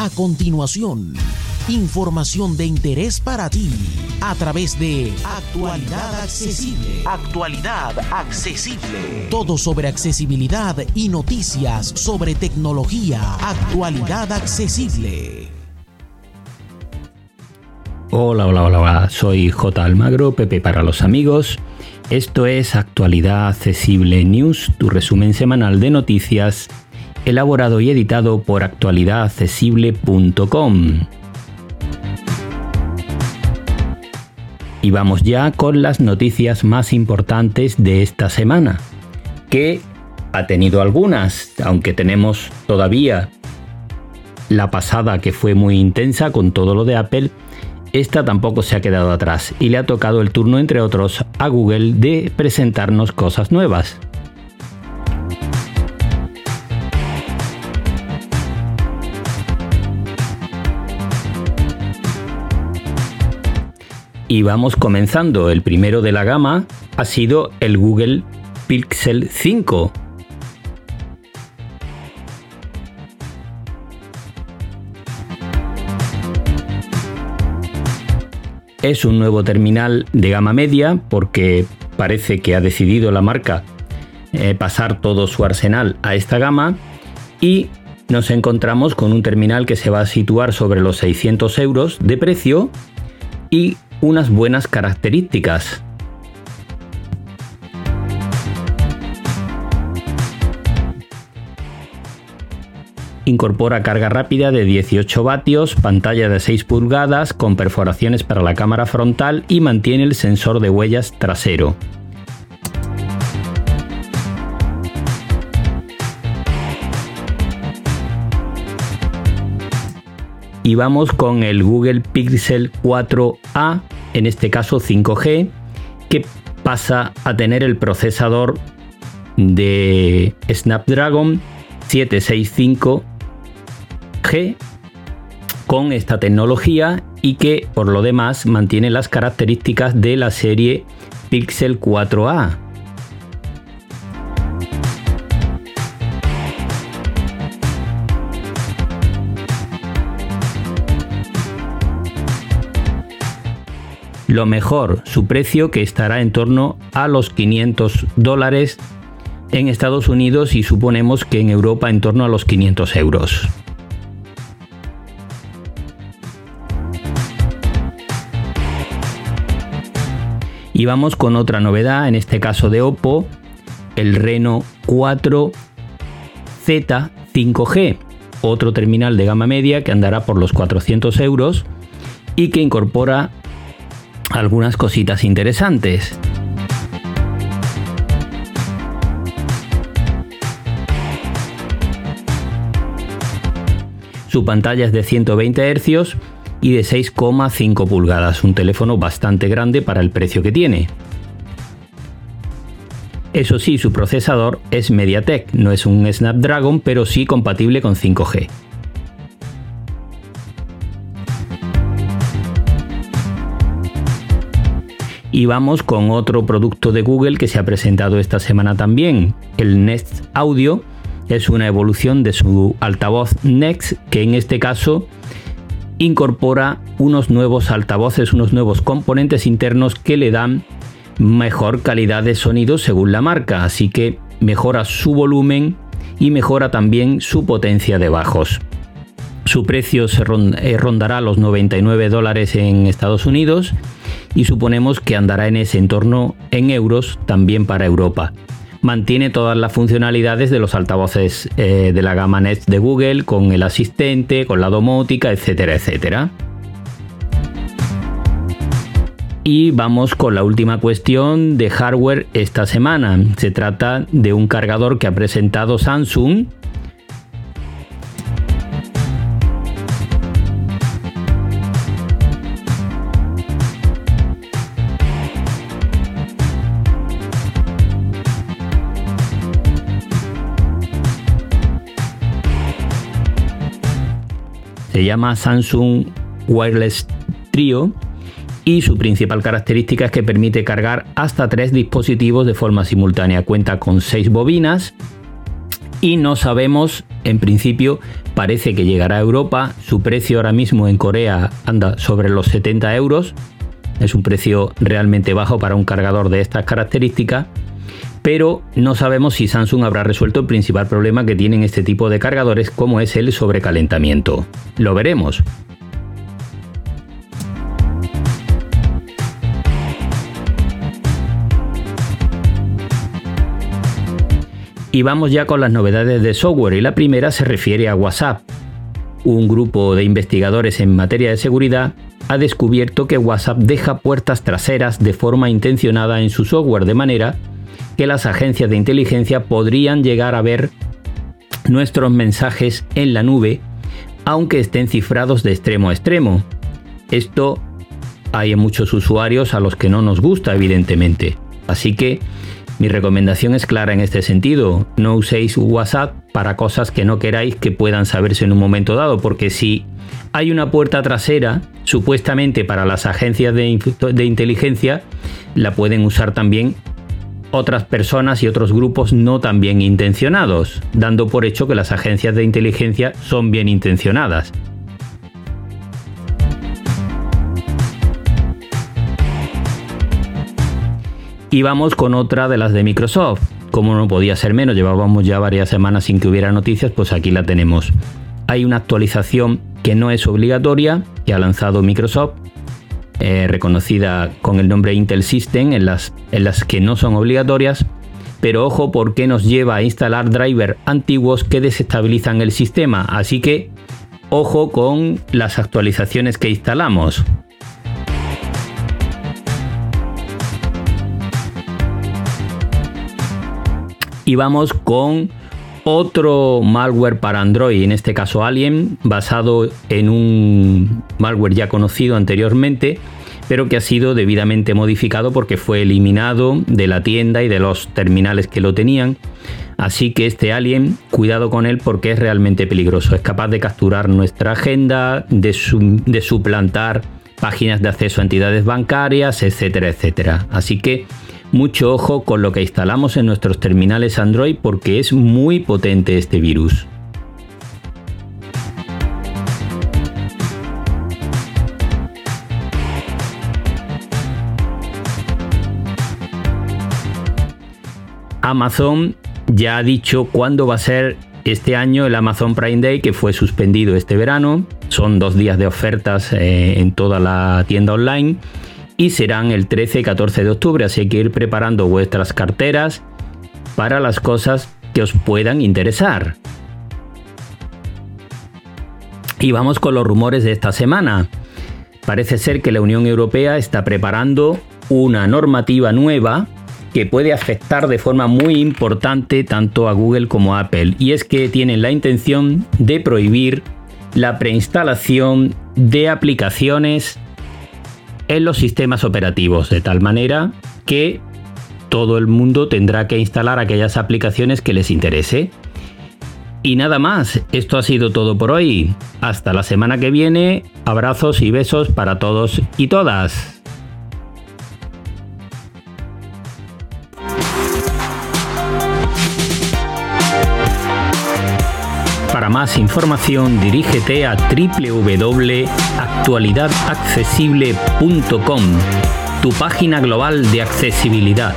A continuación, información de interés para ti a través de Actualidad Accesible. Actualidad Accesible. Todo sobre accesibilidad y noticias sobre tecnología. Actualidad Accesible. Hola. Soy J. Almagro, Pepe para los amigos. Esto es Actualidad Accesible News, tu resumen semanal de noticias, elaborado y editado por actualidadaccesible.com. Y vamos ya con las noticias más importantes de esta semana, que ha tenido algunas, aunque tenemos todavía la pasada que fue muy intensa con todo lo de Apple. Esta tampoco se ha quedado atrás y le ha tocado el turno, entre otros, a Google de presentarnos cosas nuevas. Y vamos comenzando. El primero de la gama ha sido el Google Pixel 5. Es un nuevo terminal de gama media porque parece que ha decidido la marca pasar todo su arsenal a esta gama, y nos encontramos con un terminal que se va a situar sobre los 600 euros de precio y unas buenas características. Incorpora carga rápida de 18 vatios, pantalla de 6 pulgadas con perforaciones para la cámara frontal y mantiene el sensor de huellas trasero. Y vamos con el Google Pixel 4a, en este caso 5G, que pasa a tener el procesador de Snapdragon 765G con esta tecnología, y que por lo demás mantiene las características de la serie Pixel 4a. Lo mejor, su precio, que estará en torno a los $500 en Estados Unidos y suponemos que en Europa en torno a los 500 euros. Y vamos con otra novedad, en este caso de Oppo, el Reno 4Z 5G, otro terminal de gama media que andará por los 400 euros y que incorpora algunas cositas interesantes. Su pantalla es de 120 Hz y de 6,5 pulgadas, un teléfono bastante grande para el precio que tiene. Eso sí, su procesador es MediaTek, no es un Snapdragon, pero sí compatible con 5G. Y vamos con otro producto de Google que se ha presentado esta semana también, el Nest Audio. Es una evolución de su altavoz Nest, que en este caso incorpora unos nuevos altavoces, unos nuevos componentes internos que le dan mejor calidad de sonido según la marca, así que mejora su volumen y mejora también su potencia de bajos. Su precio se rondará los $99 en Estados Unidos y suponemos que andará en ese entorno en euros también para Europa. Mantiene todas las funcionalidades de los altavoces de la gama Nest de Google, con el asistente, con la domótica, etcétera, etcétera. Y vamos con la última cuestión de hardware esta semana. Se trata de un cargador que ha presentado Samsung, se llama Samsung wireless Trio, y su principal característica es que permite cargar hasta 3 dispositivos de forma simultánea. Cuenta con 6 bobinas y no sabemos, en principio, parece que llegará a Europa. Su precio ahora mismo en Corea anda sobre los 70 euros. Es un precio realmente bajo para un cargador de estas características, pero no sabemos si Samsung habrá resuelto el principal problema que tienen este tipo de cargadores, como es el sobrecalentamiento. Lo veremos. Y vamos ya con las novedades de software, y la primera se refiere a WhatsApp. Un grupo de investigadores en materia de seguridad ha descubierto que WhatsApp deja puertas traseras de forma intencionada en su software, de manera que las agencias de inteligencia podrían llegar a ver nuestros mensajes en la nube, aunque estén cifrados de extremo a extremo. Esto hay en muchos usuarios a los que no nos gusta, evidentemente. Así que mi recomendación es clara en este sentido: no uséis WhatsApp para cosas que no queráis que puedan saberse en un momento dado, porque si hay una puerta trasera, supuestamente para las agencias de inteligencia, la pueden usar también otras personas y otros grupos no tan bien intencionados, dando por hecho que las agencias de inteligencia son bien intencionadas. Y vamos con otra de las de Microsoft. Como no podía ser menos, llevábamos ya varias semanas sin que hubiera noticias, pues aquí la tenemos. Hay una actualización que no es obligatoria, que ha lanzado Microsoft, reconocida con el nombre Intel System, en las que no son obligatorias, pero ojo, porque nos lleva a instalar drivers antiguos que desestabilizan el sistema, así que ojo con las actualizaciones que instalamos. Y vamos con otro malware para Android, en este caso Alien, basado en un malware ya conocido anteriormente, pero que ha sido debidamente modificado porque fue eliminado de la tienda y de los terminales que lo tenían. Así que este Alien, cuidado con él porque es realmente peligroso. Es capaz de capturar nuestra agenda, de suplantar páginas de acceso a entidades bancarias, etcétera, etcétera. Así que mucho ojo con lo que instalamos en nuestros terminales Android, porque es muy potente este virus. Amazon ya ha dicho cuándo va a ser este año el Amazon Prime Day, que fue suspendido este verano. Son 2 días de ofertas en toda la tienda online. Y serán el 13 y 14 de octubre, así que hay que ir preparando vuestras carteras para las cosas que os puedan interesar. Y vamos con los rumores de esta semana. Parece ser que la Unión Europea está preparando una normativa nueva que puede afectar de forma muy importante tanto a Google como a Apple. Y es que tienen la intención de prohibir la preinstalación de aplicaciones en los sistemas operativos, de tal manera que todo el mundo tendrá que instalar aquellas aplicaciones que les interese. Y nada más, esto ha sido todo por hoy. Hasta la semana que viene, abrazos y besos para todos y todas. Para más información, dirígete a www.actualidadaccesible.com, tu página global de accesibilidad.